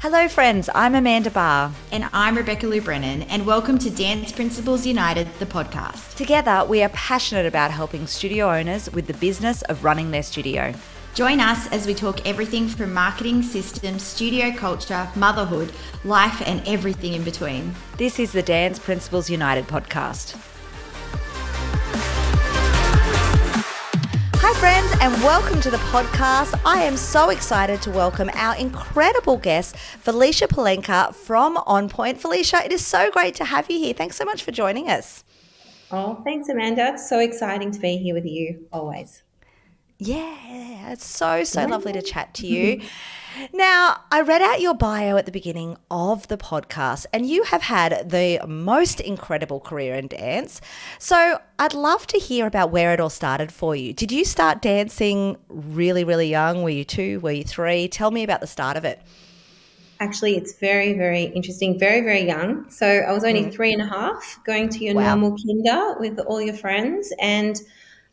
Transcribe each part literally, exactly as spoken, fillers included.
Hello friends, I'm Amanda Barr. And I'm Rebecca Lou Brennan, and welcome to Dance Principals United, the podcast. Together, we are passionate about helping studio owners with the business of running their studio. Join us as we talk everything from marketing, systems, studio culture, motherhood, life, and everything in between. This is the Dance Principals United podcast. Hi friends, and welcome to the podcast. I am so excited to welcome our incredible guest, Felicia Palanca from On Point. Felicia, it is so great to have you here. Thanks so much for joining us. Oh, thanks, Amanda. It's so exciting to be here with you always. Yeah, it's so, so lovely to chat to you. Now, I read out your bio at the beginning of the podcast, and you have had the most incredible career in dance. So I'd love to hear about where it all started for you. Did you start dancing really, really young? Were you two? Were you three? Tell me about the start of it. Actually, it's very, very interesting. Very, very young. So I was only mm. three and a half, going to your wow. normal kinder with all your friends. And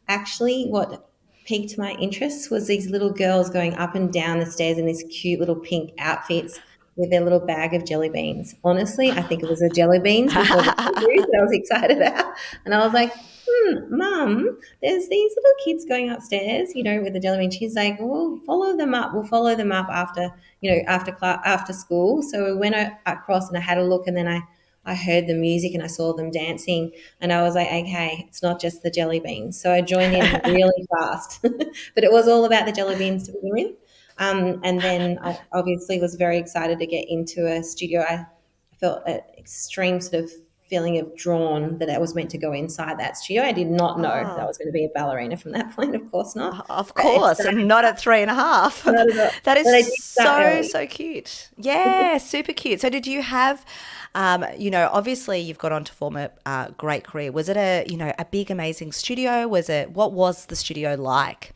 actually what piqued my interest was these little girls going up and down the stairs in these cute little pink outfits with their little bag of jelly beans. Honestly, I think it was a jelly beans before the food that I was excited about. And I was like, hmm, Mum, there's these little kids going upstairs, you know, with the jelly beans. She's like, well, follow them up. We'll follow them up after, you know, after class, after school. So we went across and I had a look, and then I, I heard the music and I saw them dancing, and I was like, okay, it's not just the jelly beans. So I joined in really fast, but it was all about the jelly beans to begin with. Um, and then I obviously was very excited to get into a studio. I felt an extreme sort of feeling of drawn that I was meant to go inside that studio. I did not know oh. that I was going to be a ballerina from that point. Of course not. Of course. And not at three and a half. Not at all. That is so, so cute. Yeah, super cute. So did you have, um, you know, obviously you've gone on to form a uh, great career. Was it a, you know, a big, amazing studio? Was it, what was the studio like?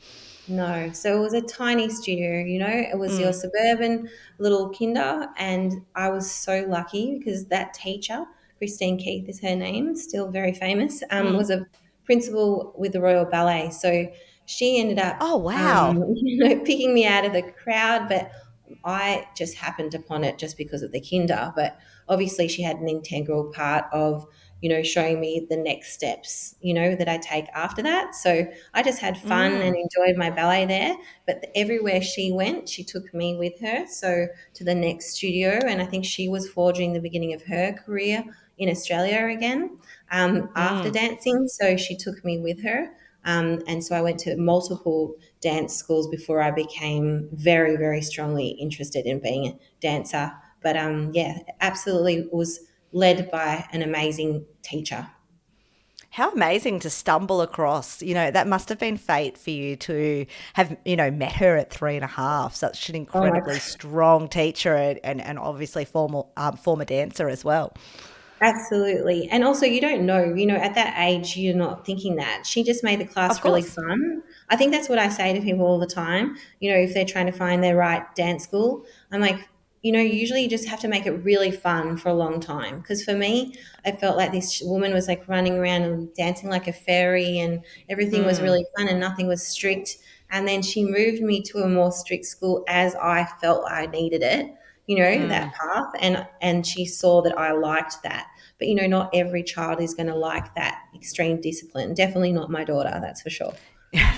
No. So it was a tiny studio, you know, it was mm. your suburban little kinder. And I was so lucky because that teacher, Christine Keith is her name, still very famous, um, mm. was a principal with the Royal Ballet. So she ended up oh, wow. um, you know, picking me out of the crowd, but I just happened upon it just because of the kinder. But obviously she had an integral part of, you know, showing me the next steps, you know, that I take after that. So I just had fun mm. and enjoyed my ballet there. But everywhere she went, she took me with her, so to the next studio. And I think she was forging the beginning of her career in Australia again um, mm. after dancing. So she took me with her. Um, and so I went to multiple dance schools before I became very, very strongly interested in being a dancer. But, um, yeah, absolutely was led by an amazing teacher. How amazing to stumble across, you know, that must have been fate for you to have, you know, met her at three and a half, such an incredibly oh strong teacher and, and, and obviously formal, um, former dancer as well. Absolutely. And also you don't know, you know, at that age, you're not thinking that. She just made the class really fun. I think that's what I say to people all the time, you know, if they're trying to find their right dance school. I'm like, you know, usually you just have to make it really fun for a long time. Because for me, I felt like this woman was like running around and dancing like a fairy, and everything mm. was really fun and nothing was strict. And then she moved me to a more strict school as I felt I needed it, you know, mm. that path. And, and she saw that I liked that. But, you know, not every child is going to like that extreme discipline. Definitely not my daughter, that's for sure.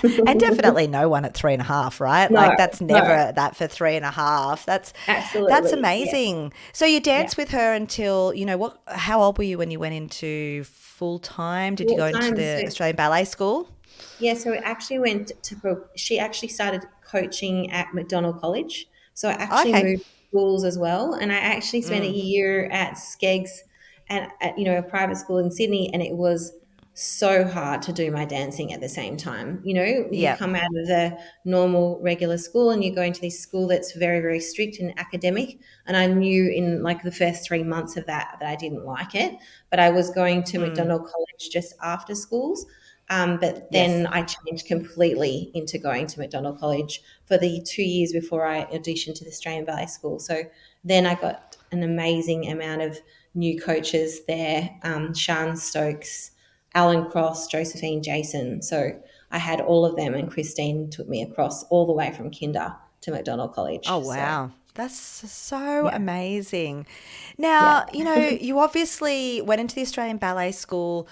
And definitely no one at three and a half, right? No, like that's never no. that for three and a half. That's absolutely that's amazing. Yeah. So you danced yeah. with her until, you know, what? How old were you when you went into full time? Did full-time, you go into the so, Australian Ballet School? Yeah, so I actually went to. She actually started coaching at McDonald College. So I actually okay. moved schools as well, and I actually spent mm. a year at Skeggs, at, at you know a private school in Sydney, and it was so hard to do my dancing at the same time. You know, yep. you come out of the normal regular school and you go into this school that's very, very strict and academic. And I knew in like the first three months of that that I didn't like it, but I was going to mm. McDonald College just after schools. Um, but then yes. I changed completely into going to McDonald College for the two years before I auditioned to the Australian Ballet School. So then I got an amazing amount of new coaches there, um, Sharn Stokes, Alan Cross, Josephine, Jason. So I had all of them, and Christine took me across all the way from kinder to McDonald College. Oh, wow. So That's so yeah. amazing. Now, yeah. you know, you obviously went into the Australian Ballet School,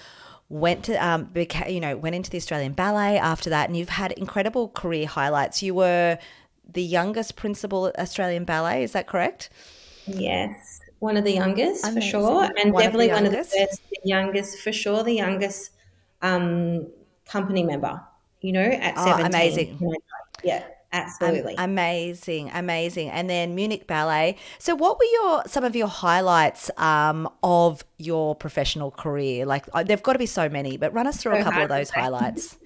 went to, um, beca- you know, went into the Australian Ballet after that, and you've had incredible career highlights. You were the youngest principal at Australian Ballet, is that correct? Yes, one of the youngest Amazing. for sure, and one definitely of one of the best, the youngest for sure, the youngest um, company member, you know, at oh, seventeen. Amazing. Yeah. Absolutely. Um, amazing, amazing. And then Munich Ballet. So what were your some of your highlights um, of your professional career? Like there've got to be so many, but run us through so a couple of those highlights.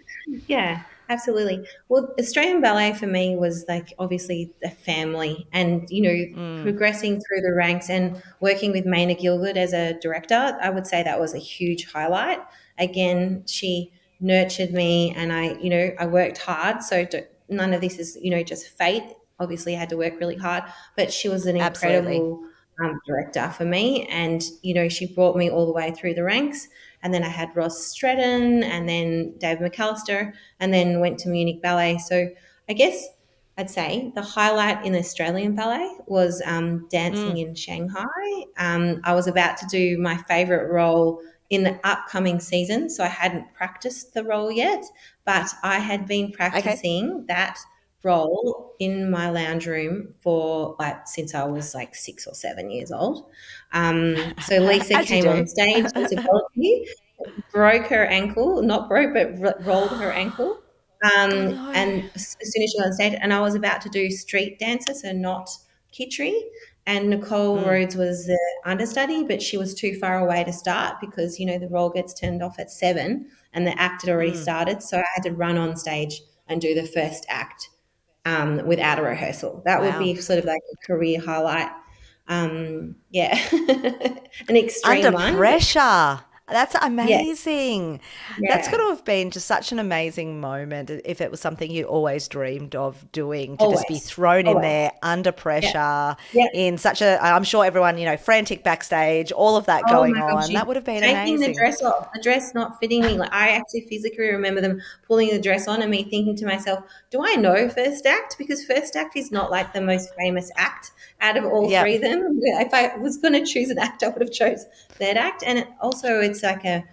Yeah, absolutely. Well, Australian Ballet for me was like obviously a family and, you know, mm. progressing through the ranks and working with Maina Gielgud as a director, I would say that was a huge highlight. Again, she nurtured me and I, you know, I worked hard. So to, none of this is, you know, just fate. Obviously I had to work really hard, but she was an Absolutely. incredible um, director for me. And, you know, she brought me all the way through the ranks. And then I had Ross Stretton and then David McAllister and then went to Munich Ballet. So I guess I'd say the highlight in the Australian Ballet was um, dancing mm. in Shanghai. Um, I was about to do my favourite role in the upcoming season, so I hadn't practiced the role yet, but I had been practicing okay. that role in my lounge room for like since I was like six or seven years old. Um, so Lisa came on stage as a volunteer, broke her ankle, not broke but ro- rolled her ankle, um, oh. and as soon as she was on stage, and I was about to do street dancer, so not kitschy. And Nicole mm. Rhodes was the understudy, but she was too far away to start because, you know, the role gets turned off at seven and the act had already mm. started. So I had to run on stage and do the first act um, without a rehearsal. That wow. would be sort of like a career highlight. Um, yeah. An extreme Under one. pressure. That's amazing. Yes. Yeah. That's got to have been just such an amazing moment if it was something you always dreamed of doing, to always. just be thrown always. in there under pressure yeah. Yeah. in such a, I'm sure everyone, you know, frantic backstage, all of that oh going on. That would have been taking amazing. Taking the dress off, the dress not fitting me. Like I actually physically remember them pulling the dress on and me thinking to myself, do I know first act? Because first act is not like the most famous act out of all yep. three of them. If I was going to choose an act, I would have chose third act. And it also it's like a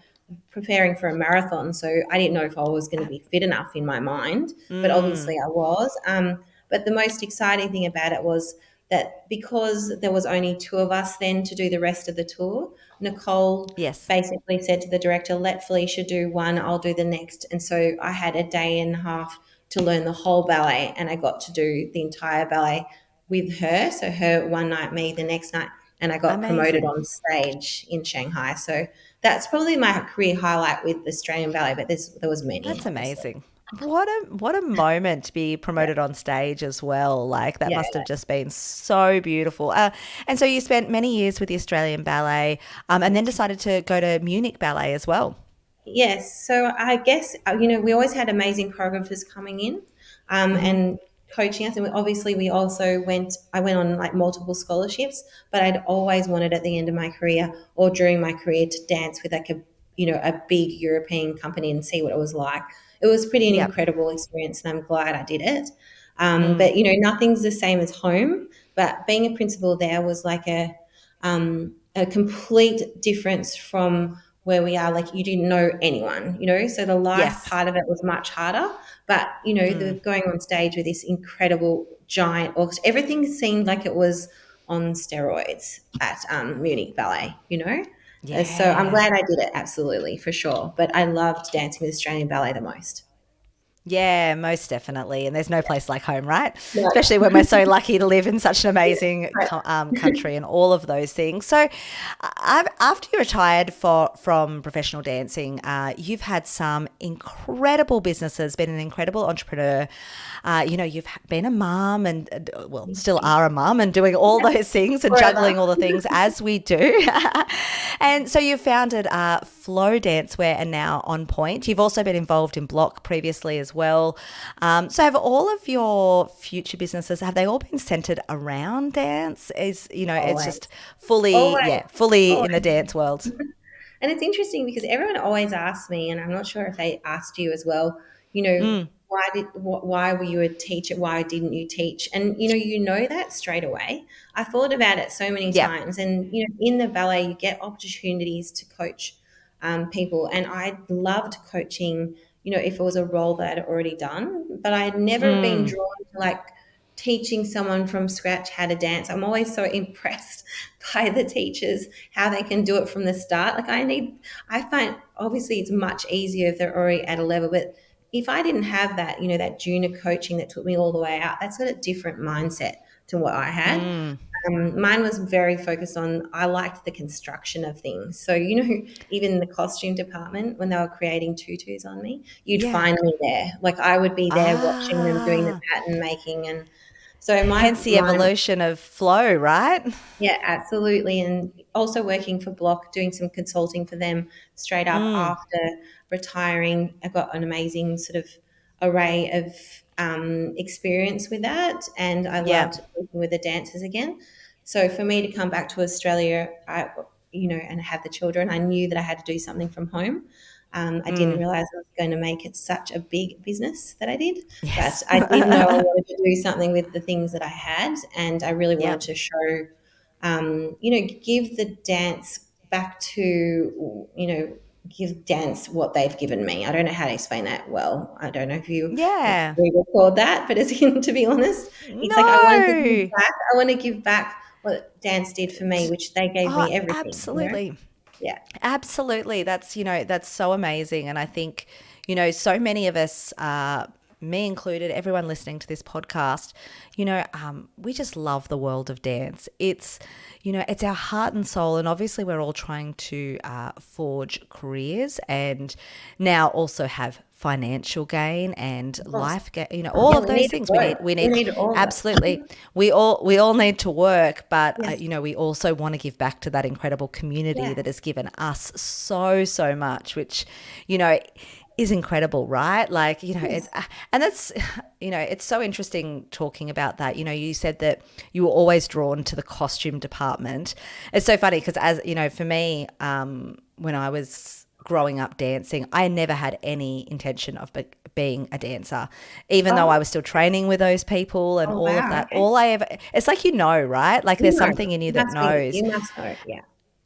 preparing for a marathon, so I didn't know if I was going to be fit enough in my mind, mm. but obviously I was. Um, but the most exciting thing about it was that because there was only two of us then to do the rest of the tour, Nicole yes. basically said to the director, let Felicia do one, I'll do the next. And so I had a day and a half to learn the whole ballet, and I got to do the entire ballet with her, so her one night, me the next night, and I got Amazing. promoted on stage in Shanghai. So that's probably my career highlight with Australian Ballet, but there's, there was many. That's amazing. So. What a what a moment to be promoted yeah. on stage as well. Like that yeah, must have yeah. just been so beautiful. Uh, and so you spent many years with the Australian Ballet um, and then decided to go to Munich Ballet as well. Yes. So I guess, you know, we always had amazing choreographers coming in um, and coaching us, and we, obviously we also went I went on like multiple scholarships, but I'd always wanted at the end of my career or during my career to dance with like a you know a big European company and see what it was like. It was pretty an yep. incredible experience, and I'm glad I did it, um, mm. but you know nothing's the same as home, but being a principal there was like a um, a complete difference from where we are. Like you didn't know anyone, you know, so the life yes. part of it was much harder. But, you know, mm. the going on stage with this incredible giant orchestra, everything seemed like it was on steroids at um, Munich Ballet, you know. Yeah. So I'm glad I did it, absolutely, for sure. But I loved dancing with Australian Ballet the most. Yeah, most definitely. And there's no place like home, right? Yeah. Especially when we're so lucky to live in such an amazing um, country and all of those things. So uh, after you retired for, from professional dancing, uh, you've had some incredible businesses, been an incredible entrepreneur. Uh, you know, you've been a mum and, uh, well, still are a mum and doing all those things and Forever. juggling all the things as we do. And so you've founded uh, Flow Dancewear and now On Point. You've also been involved in Block previously as well. Um, so have all of your future businesses, have they all been centered around dance? Is you know, always. it's just fully, always. yeah, fully always. in the dance world. And it's interesting because everyone always asks me, and I'm not sure if they asked you as well, you know, mm. why did why were you a teacher? Why didn't you teach? And you know, you know that straight away. I thought about it so many yeah. times, and you know, in the ballet, you get opportunities to coach um, people, and I loved coaching. You know, if it was a role that I'd already done, but I had never mm. been drawn to like teaching someone from scratch how to dance. I'm always so impressed by the teachers, how they can do it from the start. Like I need, I find obviously it's much easier if they're already at a level, but if I didn't have that, you know, that junior coaching that took me all the way out, that's got a different mindset to what I had. Mm. Um, mine was very focused on, I liked the construction of things. So, you know, even the costume department, when they were creating tutus on me, you'd yeah. find me there. Like I would be there ah. watching them doing the pattern making. And so my – Hence the evolution of flow, right? Yeah, absolutely. And also working for Block, doing some consulting for them straight up mm. after retiring. I got an amazing sort of array of – um experience with that, and I yeah. loved working with the dancers again. So for me to come back to Australia, I you know, and have the children, I knew that I had to do something from home. Um, I mm. didn't realize I was going to make it such a big business that I did, yes. but I did know I wanted to do something with the things that I had, and I really wanted yeah. to show, um, you know, give the dance back to, you know, give dance what they've given me. I don't know how to explain that well. I don't know if you yeah. record that, but as in, to be honest, it's no. like I want to give back. I want to give back what dance did for me, which they gave oh, me everything. Absolutely. You know? Yeah. Absolutely. That's, you know, that's so amazing. And I think, you know, so many of us uh me included, everyone listening to this podcast, you know, um, we just love the world of dance. It's, you know, it's our heart and soul, and obviously we're all trying to uh, forge careers and now also have financial gain and life gain, you know, all yeah, of those things. We need, we need, we need all absolutely. We all, we all need to work, but yes. uh, you know, we also want to give back to that incredible community yeah. that has given us so, so much, which, you know, is incredible, right? Like, you know, yes. it's, and that's, you know, it's so interesting talking about that. You know, you said that you were always drawn to the costume department. It's so funny because, as you know, for me, um, when I was growing up dancing, I never had any intention of be- being a dancer, even oh. though I was still training with those people and oh, all wow. of that. Okay. All I ever, it's like, you know, right? Like you there's know. something in you, you that knows. Be, you must know, yeah.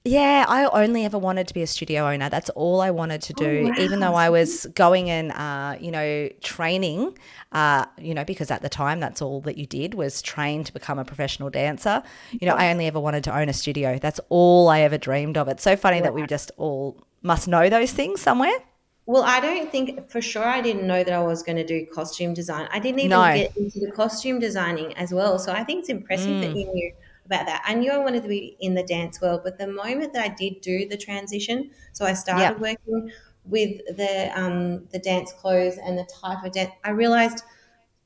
Yeah, I only ever wanted to be a studio owner. That's all I wanted to do, oh, wow. even though I was going and, uh, you know, training, uh, you know, because at the time that's all that you did was train to become a professional dancer. You know, I only ever wanted to own a studio. That's all I ever dreamed of. It's so funny yeah. that we just all must know those things somewhere. Well, I don't think for sure I didn't know that I was going to do costume design. I didn't even no. get into the costume designing as well. So I think it's impressive mm. that you knew about that. I knew I wanted to be in the dance world, but the moment that I did do the transition, so I started yep. working with the um, the dance clothes and the type of dance, I realised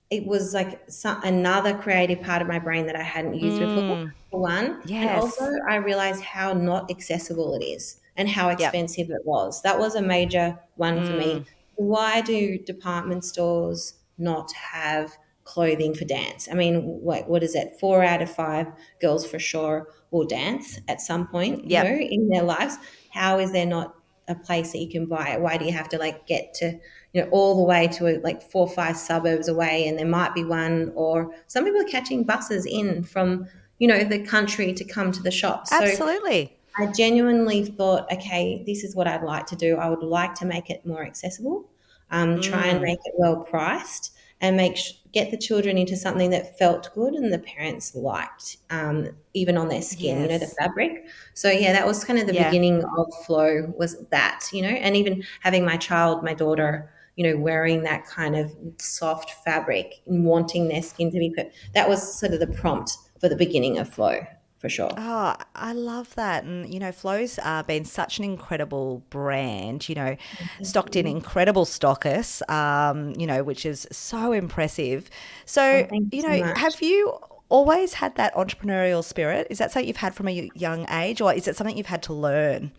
it was like some, another creative part of my brain that I hadn't used mm. before, for one. Yes. And also I realised how not accessible it is and how expensive yep. it was. That was a major one mm. for me. Why do department stores not have clothing for dance? I mean, what what is that? Four out of five girls for sure will dance at some point, you yep. know, in their lives. How is there not a place that you can buy it? Why do you have to like get to, you know, all the way to a, like four or five suburbs away, and there might be one? Or some people are catching buses in from, you know, the country to come to the shops. Absolutely. So I genuinely thought, okay, this is what I'd like to do. I would like to make it more accessible, um, mm. try and make it well priced, and make sh- get the children into something that felt good and the parents liked, um, even on their skin, yes. you know, the fabric. So, yeah, that was kind of the yeah. beginning of Flow, was that, you know, and even having my child, my daughter, you know, wearing that kind of soft fabric and wanting their skin to be put, that was sort of the prompt for the beginning of Flow. For sure. Oh, I love that. And, you know, Flow's uh, been such an incredible brand, you know, mm-hmm. stocked in incredible stockists, um, you know, which is so impressive. So, oh, you know, so have you always had that entrepreneurial spirit? Is that something you've had from a young age, or is it something you've had to learn?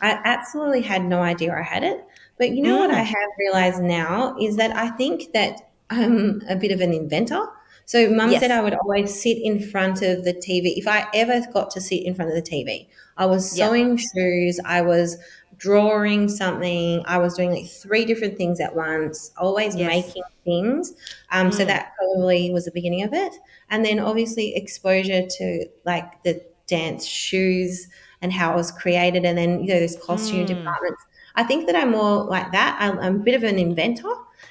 I absolutely had no idea I had it. But you know mm. what I have realised now is that I think that I'm a bit of an inventor. So mum yes. said I would always sit in front of the T V. If I ever got to sit in front of the T V, I was sewing yeah. shoes. I was drawing something. I was doing like three different things at once, always yes. making things. Um, mm. So that probably was the beginning of it. And then obviously exposure to like the dance shoes and how it was created, and then, you know, those costume mm. departments. I think that I'm more like that. I'm, I'm a bit of an inventor,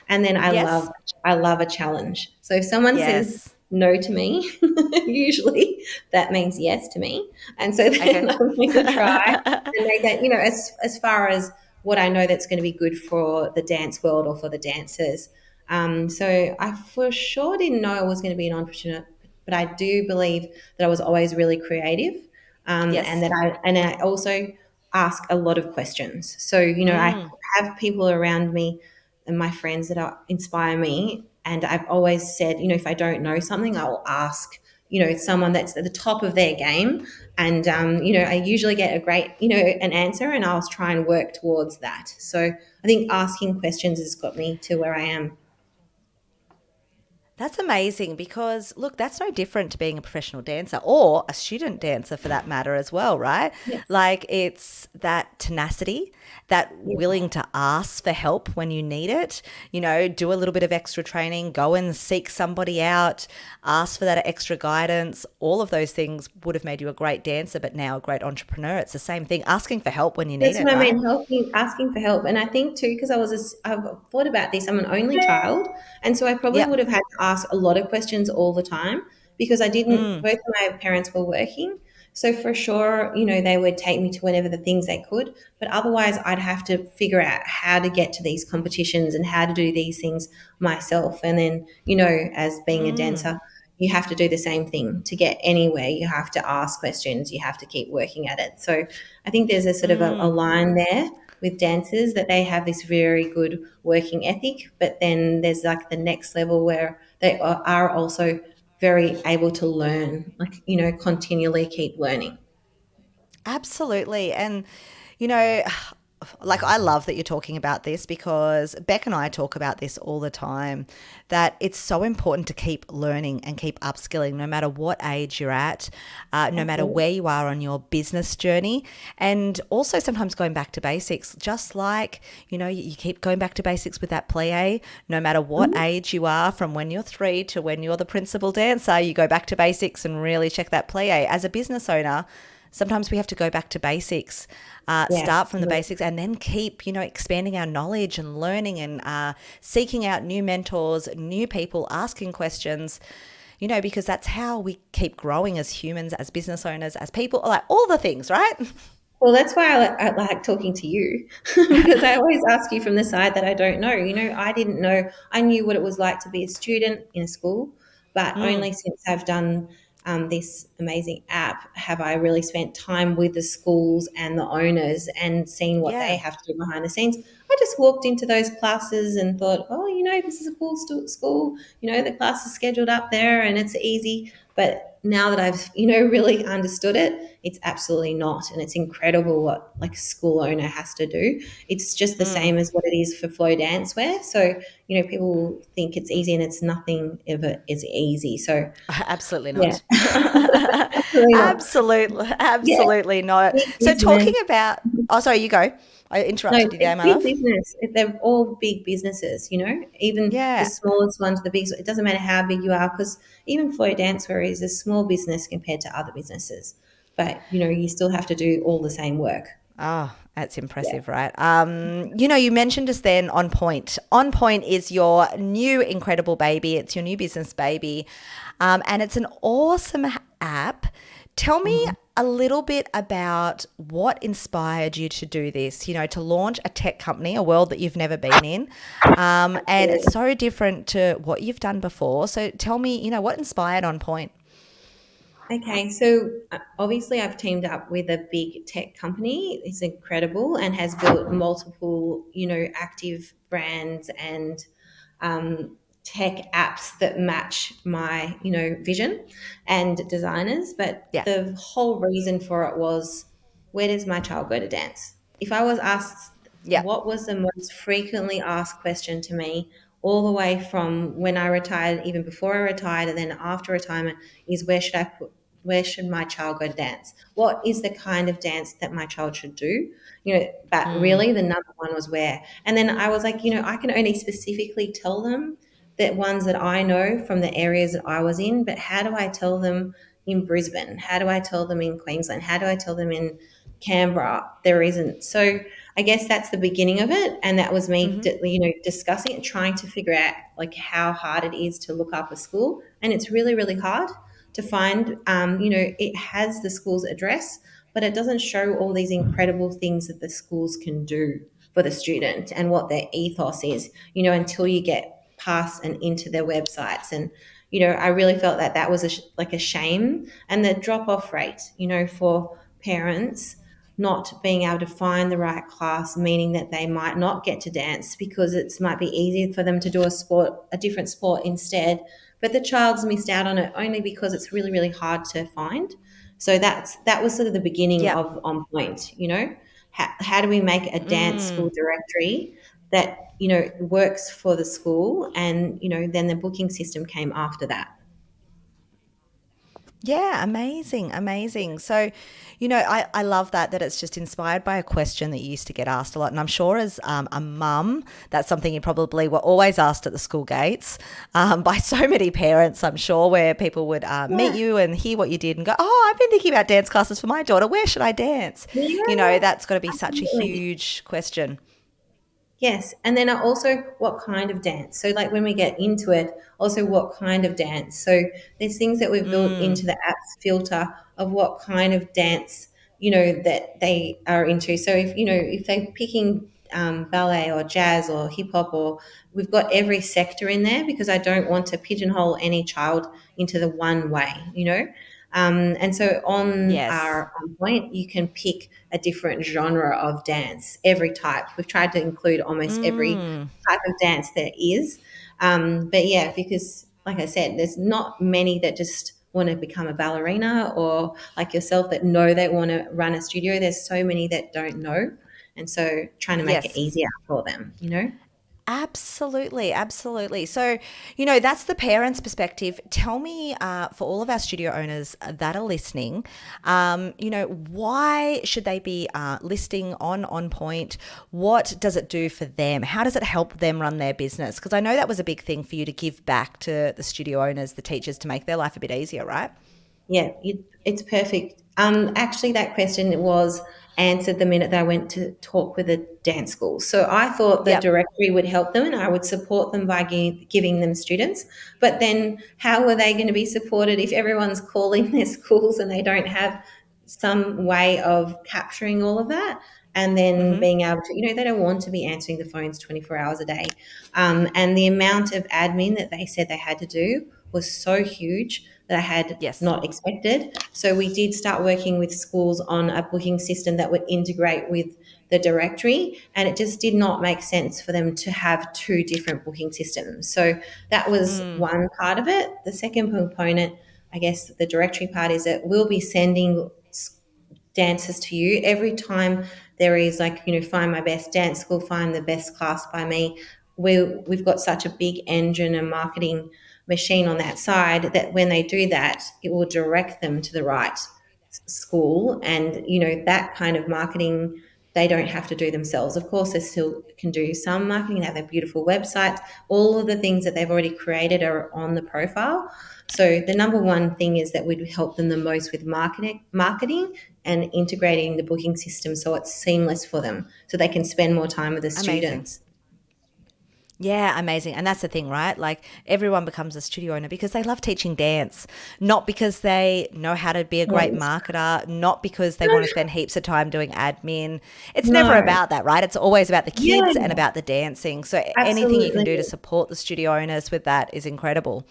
and then I yes. love I love a challenge. So if someone yes. says no to me, usually that means yes to me. And so then okay. I'm going to try and make that, you know, as as far as what I know that's going to be good for the dance world or for the dancers. Um, so I for sure didn't know I was going to be an entrepreneur, but I do believe that I was always really creative, um, yes. and that I and I also ask a lot of questions. So, you know, mm. I have people around me and my friends that are, inspire me. And I've always said, you know, if I don't know something, I'll ask, you know, someone that's at the top of their game. And, um, you know, I usually get a great, you know, an answer, and I'll try and work towards that. So I think asking questions has got me to where I am. That's amazing, because, look, that's no different to being a professional dancer or a student dancer for that matter as well, right? Yes. Like, it's that tenacity, that yes. willing to ask for help when you need it, you know, do a little bit of extra training, go and seek somebody out, ask for that extra guidance. All of those things would have made you a great dancer, but now a great entrepreneur. It's the same thing, asking for help when you need that's it. That's what right? I mean, helping, asking for help. And I think too, because I was, a, I've thought about this, I'm an only child, and so I probably yep. would have had to ask a lot of questions all the time, because I didn't mm. both of my parents were working, so for sure, you know, they would take me to whenever the things they could, but otherwise I'd have to figure out how to get to these competitions and how to do these things myself. And then, you know, as being mm. a dancer, you have to do the same thing to get anywhere. You have to ask questions, you have to keep working at it. So I think there's a sort mm. of a, a line there with dancers, that they have this very good working ethic, but then there's like the next level where they are also very able to learn, like, you know, continually keep learning. Absolutely. And, you know, like, I love that you're talking about this, because Beck and I talk about this all the time, that it's so important to keep learning and keep upskilling, no matter what age you're at, uh, no matter where you are on your business journey. And also sometimes going back to basics, just like, you know, you keep going back to basics with that plie, no matter what mm-hmm. age you are, from when you're three to when you're the principal dancer, you go back to basics and really check that plie. As a business owner, sometimes we have to go back to basics, uh, yeah, start from absolutely. the basics, and then keep, you know, expanding our knowledge and learning and uh, seeking out new mentors, new people, asking questions, you know, because that's how we keep growing as humans, as business owners, as people, like all the things, right? Well, that's why I, I like talking to you, because I always ask you from the side that I don't know. You know, I didn't know. I knew what it was like to be a student in a school, but mm. only since I've done – Um, this amazing app, have I really spent time with the schools and the owners and seen what yeah. they have to do behind the scenes. I just walked into those classes and thought, oh, you know, this is a cool school. You know, the class is scheduled up there and it's easy. But now that I've, you know, really understood it, it's absolutely not. And it's incredible what like a school owner has to do. It's just the mm. same as what it is for Flow Dancewear. So, you know, people think it's easy, and it's nothing ever is easy. So absolutely not. Yeah. absolutely not. Absolutely, absolutely yeah. not. So talking about, oh, sorry, you go. I interrupted no, you there, my love. Business. They're all big businesses, you know, even yeah. the smallest ones, the biggest. It doesn't matter how big you are, because even Flow Dancewear is a small business compared to other businesses. But, you know, you still have to do all the same work. Oh, that's impressive, yeah. right? Um, you know, you mentioned just then On Point. On Point is your new incredible baby. It's your new business baby. Um, and it's an awesome app. Tell me mm. a little bit about what inspired you to do this, you know, to launch a tech company, a world that you've never been in, um, and it's so different to what you've done before. So tell me, you know, what inspired On Point? Okay, so obviously I've teamed up with a big tech company. It's incredible and has built multiple, you know, active brands and um tech apps that match my, you know, vision and designers. But yeah. the whole reason for it was, where does my child go to dance? If I was asked yeah. what was the most frequently asked question to me all the way from when I retired, even before I retired and then after retirement, is where should I put where should my child go to dance? What is the kind of dance that my child should do? You know, but mm. really the number one was where. And then I was like, you know, I can only specifically tell them the ones that I know from the areas that I was in, but how do I tell them in Brisbane? How do I tell them in Queensland? How do I tell them in Canberra? There isn't. So I guess that's the beginning of it, and that was me, mm-hmm. you know, discussing it, trying to figure out like how hard it is to look up a school, and it's really, really hard to find. Um, you know, it has the school's address, but it doesn't show all these incredible things that the schools can do for the student and what their ethos is. You know, until you get past and into their websites, and you know, I really felt that that was a, like a shame, and the drop-off rate, you know, for parents not being able to find the right class, meaning that they might not get to dance because it might be easier for them to do a sport, a different sport instead. But the child's missed out on it only because it's really, really hard to find. So that's that was sort of the beginning yep. of On Point, you know. How, how do we make a dance mm. school directory that, you know, works for the school? And, you know, then the booking system came after that. Yeah, amazing, amazing. So, you know, I, I love that, that it's just inspired by a question that you used to get asked a lot. And I'm sure as um, a mum, that's something you probably were always asked at the school gates um, by so many parents, I'm sure, where people would uh, yeah. meet you and hear what you did and go, oh, I've been thinking about dance classes for my daughter. Where should I dance? Yeah. You know, that's got to be Absolutely. Such a huge question. Yes. And then also what kind of dance. So like when we get into it, also what kind of dance. So there's things that we've built mm. into the app's filter of what kind of dance, you know, that they are into. So if, you know, if they're picking um, ballet or jazz or hip hop, or we've got every sector in there, because I don't want to pigeonhole any child into the one way, you know. Um, and so on yes. our On Point, you can pick a different genre of dance, every type. We've tried to include almost mm. every type of dance there is. Um, but, yeah, because, like I said, there's not many that just want to become a ballerina, or like yourself that know they want to run a studio. There's so many that don't know, and so trying to make yes. it easier for them, you know. Absolutely, absolutely. So, you know, that's the parents' perspective. Tell me, uh, for all of our studio owners that are listening, um, you know, why should they be uh, listing on On Point? What does it do for them? How does it help them run their business? Because I know that was a big thing for you to give back to the studio owners, the teachers, to make their life a bit easier, right? Yeah, it, it's perfect. Um, actually, that question was answered the minute that I went to talk with a dance school. So I thought the yep. directory would help them, and I would support them by give, giving them students. But then how were they going to be supported if everyone's calling their schools and they don't have some way of capturing all of that? And then mm-hmm. being able to, you know, they don't want to be answering the phones twenty-four hours a day. Um, and the amount of admin that they said they had to do was so huge that I had yes. not expected. So we did start working with schools on a booking system that would integrate with the directory, and it just did not make sense for them to have two different booking systems. So that was mm. one part of it. The second component, I guess the directory part, is that we'll be sending dances to you every time there is, like, you know, find my best dance school, find the best class by me. We, we've got such a big engine and marketing machine on that side that when they do that, it will direct them to the right school. And, you know, that kind of marketing they don't have to do themselves. Of course, they still can do some marketing. They have their beautiful website. All of the things that they've already created are on the profile. So the number one thing is that we'd help them the most with marketing marketing and integrating the booking system so it's seamless for them, so they can spend more time with the students. Amazing. Yeah, amazing. And that's the thing, right? Like, everyone becomes a studio owner because they love teaching dance, not because they know how to be a great marketer, not because they want to spend heaps of time doing admin. It's no. never about that, right? It's always about the kids yeah. and about the dancing. So Absolutely. Anything you can do to support the studio owners with that is incredible.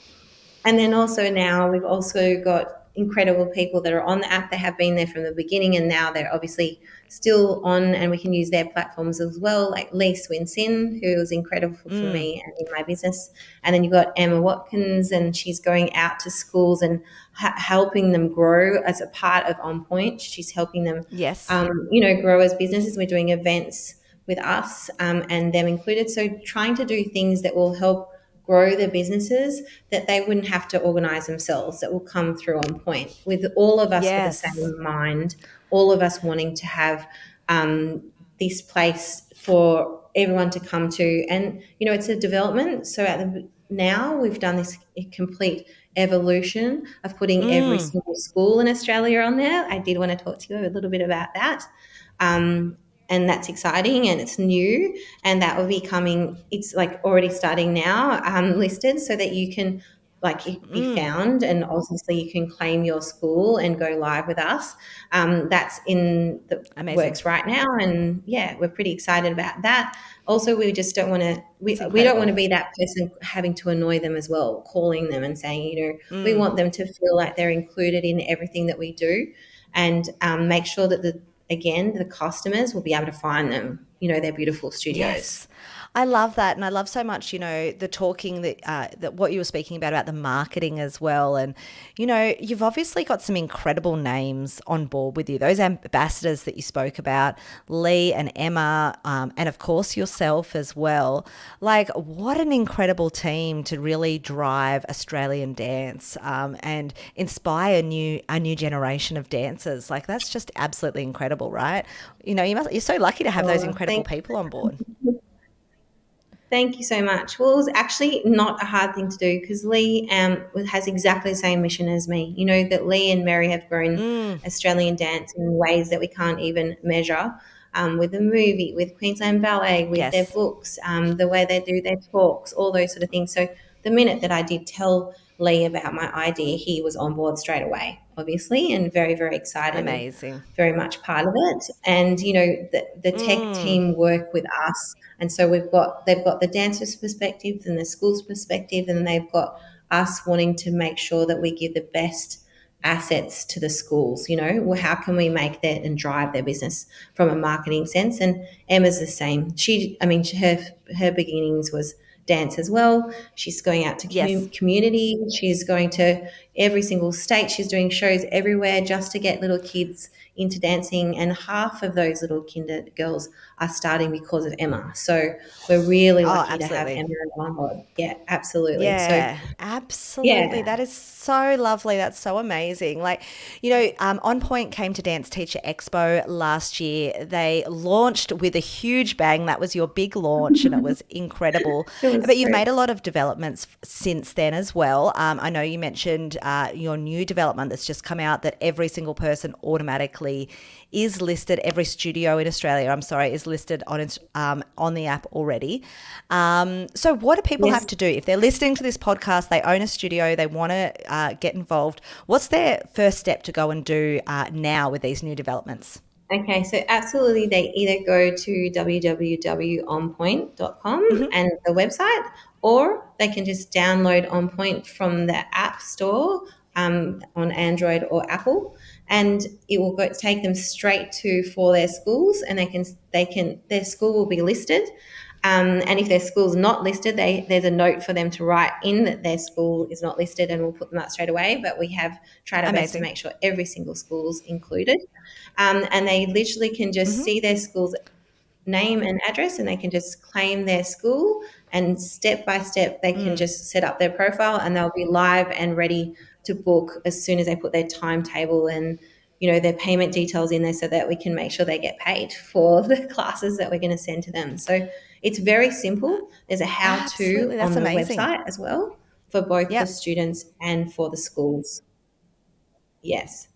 And then also now we've also got incredible people that are on the app that have been there from the beginning, and now they're obviously still on, and we can use their platforms as well, like Lee Swinson, who was incredible for mm. me and in my business. And then you've got Emma Watkins, and she's going out to schools and ha- helping them grow as a part of On Point. She's helping them, yes, um, you know, grow as businesses. We're doing events with us um, and them included. So trying to do things that will help grow their businesses that they wouldn't have to organise themselves, that will come through On Point, with all of us yes. with the same mind, all of us wanting to have um, this place for everyone to come to. And, you know, it's a development. So at the now we've done this complete evolution of putting mm. every single school in Australia on there. I did want to talk to you a little bit about that. Um, and that's exciting, and it's new, and that will be coming. It's like already starting now, um, listed, so that you can like be mm. found, and obviously you can claim your school and go live with us. Um, that's in the Amazing. works right now, and yeah, we're pretty excited about that. Also, we just don't want to we, we don't want to be that person having to annoy them as well, calling them and saying, you know, mm. we want them to feel like they're included in everything that we do, and um, make sure that the again, the customers will be able to find them, you know, their beautiful studios. Yes. I love that, and I love so much, you know, the talking that uh, that what you were speaking about about the marketing as well. And, you know, you've obviously got some incredible names on board with you, those ambassadors that you spoke about, Lee and Emma, um, and, of course, yourself as well. Like, what an incredible team to really drive Australian dance um, and inspire new a new generation of dancers. Like, that's just absolutely incredible, right? You know, you must, you're so lucky to have oh, those incredible people on board. Thank you so much. Well, it was actually not a hard thing to do, because Lee um, has exactly the same mission as me. You know, that Lee and Mary have grown mm. Australian dance in ways that we can't even measure, um, with the movie, with Queensland Ballet, with yes. their books, um, the way they do their talks, all those sort of things. So the minute that I did tell Lee about my idea, he was on board straight away, obviously, and very, very excited. Amazing. Very much part of it. And, you know, the, the tech mm. team work with us. And so we've got, they've got the dancers' perspective and the school's perspective, and they've got us wanting to make sure that we give the best assets to the schools. You know, well, how can we make that and drive their business from a marketing sense? And Emma's the same. She, I mean, her, her beginnings was dance as well. She's going out to com- yes. community. She's going to every single state. She's doing shows everywhere just to get little kids into dancing. And half of those little kinder girls are starting because of Emma. So we're really lucky oh, to have Emma on board. Yeah, absolutely. Yeah, so, absolutely. Yeah. That is so lovely. That's so amazing. Like, you know, um, On Point came to Dance Teacher Expo last year. They launched with a huge bang. That was your big launch, and it was incredible. It was but you've great. made a lot of developments since then as well. Um, I know you mentioned uh, your new development that's just come out, that every single person automatically is listed, every studio in Australia, I'm sorry, is listed on its, um, on the app already. Um, so what do people yes. have to do? If they're listening to this podcast, they own a studio, they want to uh, get involved, what's their first step to go and do uh, now with these new developments? Okay, so absolutely, they either go to w w w dot on point dot com mm-hmm. and the website, or they can just download On Point from the App Store um, on Android or Apple. And it will go, take them straight to for their schools, and they can they can their school will be listed. Um, and if their school's not listed, they, there's a note for them to write in that their school is not listed, and we'll put them up straight away. But we have tried our Amazing. best to make sure every single school's included. Um, and they literally can just mm-hmm. see their school's name and address, and they can just claim their school. And step by step, they can mm. just set up their profile, and they'll be live and ready to book as soon as they put their timetable and, you know, their payment details in there, so that we can make sure they get paid for the classes that we're going to send to them. So it's very simple. There's a how-to on the amazing. website as well for both yep. the students and for the schools. Yes.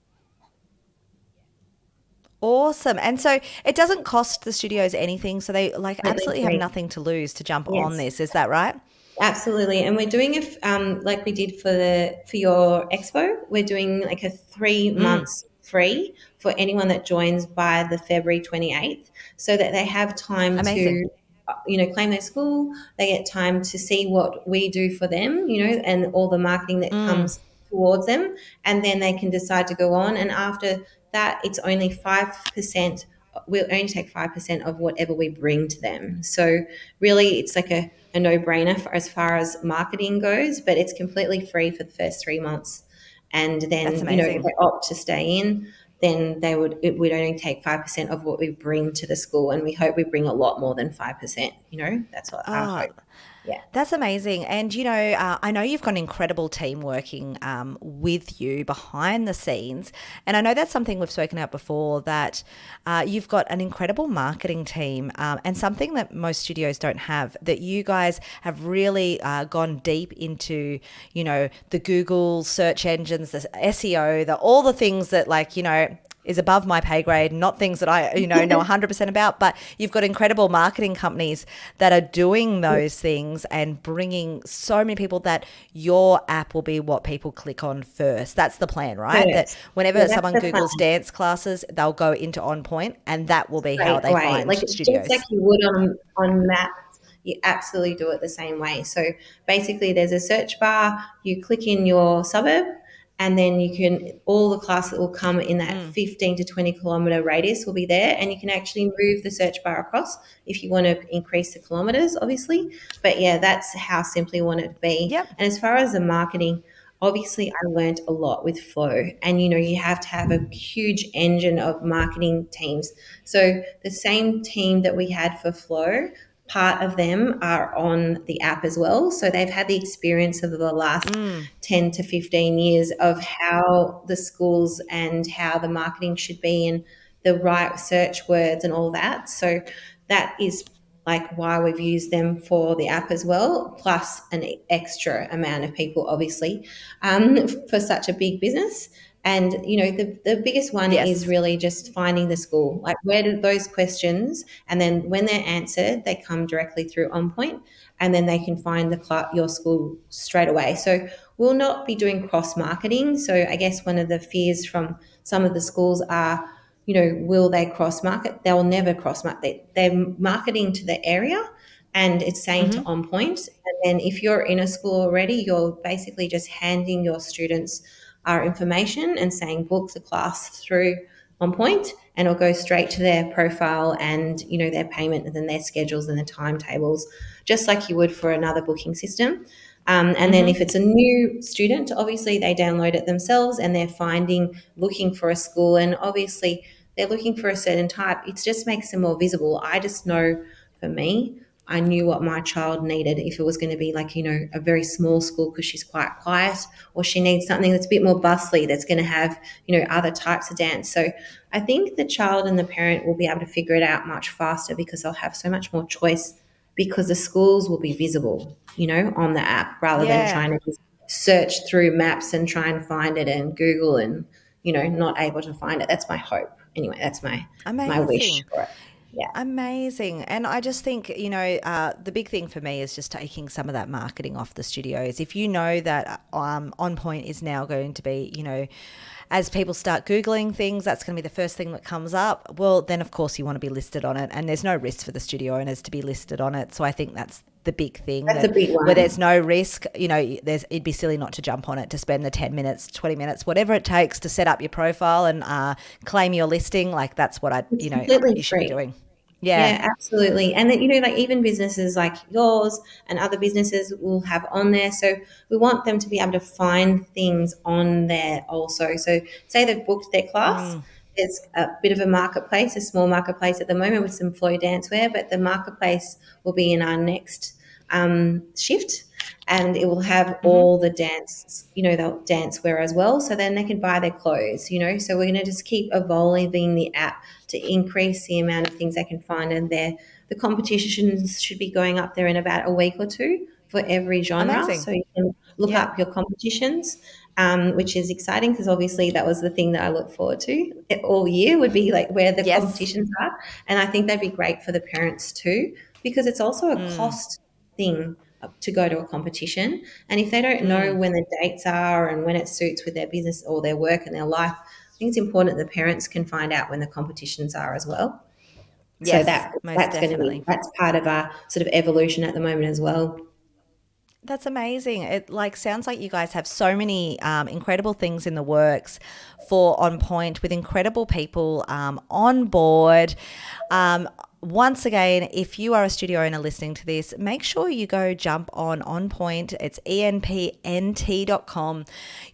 Awesome. And so it doesn't cost the studios anything, so they like absolutely have nothing to lose to jump yes. on this. Is that right? Absolutely. And we're doing it um, like we did for the for your expo. We're doing like a three mm. months free for anyone that joins by the February twenty-eighth, so that they have time Amazing. to, you know, claim their school. They get time to see what we do for them, you know, and all the marketing that mm. comes towards them. And then they can decide to go on. And after that, it's only five percent. We'll only take five percent of whatever we bring to them. So really it's like a, a no-brainer for, as far as marketing goes, but it's completely free for the first three months. And then, you know, if they opt to stay in, then they would, it would only take five percent of what we bring to the school. And we hope we bring a lot more than five percent, you know, that's what oh. I hope. Yeah. That's amazing. And, you know, uh, I know you've got an incredible team working um, with you behind the scenes. And I know that's something we've spoken about before, that uh, you've got an incredible marketing team um, and something that most studios don't have, that you guys have really uh, gone deep into, you know, the Google search engines, the S E O, the all the things that, like, you know, is above my pay grade, not things that I, you know, know one hundred percent about, but you've got incredible marketing companies that are doing those things and bringing so many people that your app will be what people click on first. That's the plan, right? Yes. That whenever yeah, someone Googles plan. dance classes, they'll go into On Point, and that will be right, how they right. find like studios. It's just like you would on, on maps. You absolutely do it the same way. So basically there's a search bar, you click in your suburb, and then you can, all the classes that will come in that mm. fifteen to twenty kilometre radius will be there, and you can actually move the search bar across if you want to increase the kilometres, obviously. But, yeah, that's how simply want it to be. Yep. And as far as the marketing, obviously I learned a lot with Flow, and, you know, you have to have a huge engine of marketing teams. So the same team that we had for Flow, part of them are on the app as well. So they've had the experience of the last mm. ten to fifteen years of how the schools and how the marketing should be and the right search words and all that. So that is like why we've used them for the app as well, plus an extra amount of people, obviously, um, for such a big business. And, you know, the, the biggest one yes. is really just finding the school. Like, where do those questions, and then when they're answered, they come directly through On Point, and then they can find the cl- your school straight away. So we'll not be doing cross-marketing. So I guess one of the fears from some of the schools are, you know, will they cross-market? They'll never cross-market. They're marketing to the area, and it's saying mm-hmm. to On Point. And then if you're in a school already, you're basically just handing your students our information and saying book the class through On Point, and it'll go straight to their profile and, you know, their payment and then their schedules and their timetables, just like you would for another booking system. Um, and mm-hmm. then if it's a new student, obviously they download it themselves and they're finding, looking for a school, and obviously they're looking for a certain type. It just makes them more visible. I just know for me, I knew what my child needed, if it was going to be like, you know, a very small school because she's quite quiet, or she needs something that's a bit more bustly, that's going to have, you know, other types of dance. So I think the child and the parent will be able to figure it out much faster because they'll have so much more choice, because the schools will be visible, you know, on the app rather yeah. than trying to just search through maps and try and find it and Google and, you know, not able to find it. That's my hope. Anyway, that's my Amazing. my wish for it. Yeah. Amazing. And I just think, you know, uh, the big thing for me is just taking some of that marketing off the studios. If you know that um, On Point is now going to be, you know, as people start Googling things, that's going to be the first thing that comes up. Well, then, of course, you want to be listed on it. And there's no risk for the studio owners to be listed on it. So I think that's the big thing. That's that, a big one. Where there's no risk, you know, there's, it'd be silly not to jump on it, to spend the ten minutes, twenty minutes, whatever it takes to set up your profile and uh, claim your listing. Like, that's what I, you know, you should free. be doing. Yeah. yeah, absolutely. And that, you know, like even businesses like yours and other businesses will have on there. So we want them to be able to find things on there also. So say they've booked their class. Mm. There's a bit of a marketplace, a small marketplace at the moment with some Flow Dancewear, but the marketplace will be in our next um, shift, and it will have mm-hmm. all the dance, you know, the dancewear as well. So then they can buy their clothes, you know. So we're going to just keep evolving the app to increase the amount of things they can find in there. The competitions should be going up there in about a week or two for every genre. Amazing. So you can look yeah. up your competitions, um, which is exciting, because obviously that was the thing that I look forward to all year, would be like where the yes. competitions are. And I think that'd be great for the parents too, because it's also a mm. cost thing to go to a competition. And if they don't know when the dates are and when it suits with their business or their work and their life, I think it's important that the parents can find out when the competitions are as well. Yes, so that that's definitely. going to be that's part of our sort of evolution at the moment as well. That's amazing. It like sounds like you guys have so many um, incredible things in the works for On Point, with incredible people um, on board. Um, Once again, if you are a studio owner listening to this, make sure you go jump on On Point. It's E N P N T dot com.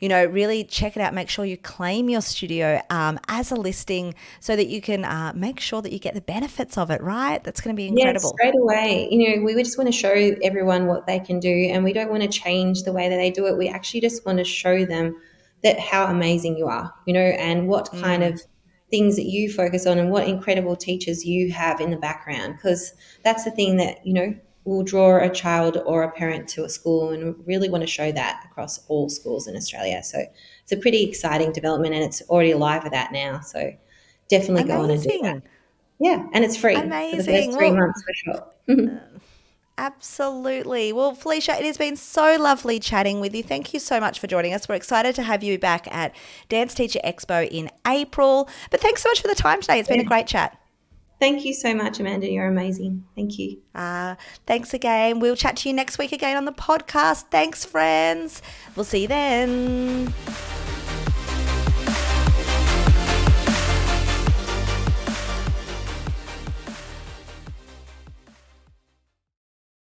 You know, really check it out. Make sure you claim your studio um, as a listing so that you can uh, make sure that you get the benefits of it, right? That's going to be incredible. Yeah, straight away. You know, we just want to show everyone what they can do, and we don't want to change the way that they do it. We actually just want to show them that how amazing you are, you know, and what kind mm. of things that you focus on and what incredible teachers you have in the background, because that's the thing that, you know, will draw a child or a parent to a school, and we really want to show that across all schools in Australia. So it's a pretty exciting development, and it's already alive with that now. So definitely amazing. Go on and do that. Yeah, and it's free. Amazing. For the first three well, months for sure. Absolutely. Well, Felicia, it has been so lovely chatting with you. Thank you so much for joining us. We're excited to have you back at Dance Teacher Expo in April. But thanks so much for the time today. It's been a great chat. Thank you so much, Amanda. You're amazing. Thank you. Uh, thanks again. We'll chat to you next week again on the podcast. Thanks, friends. We'll see you then.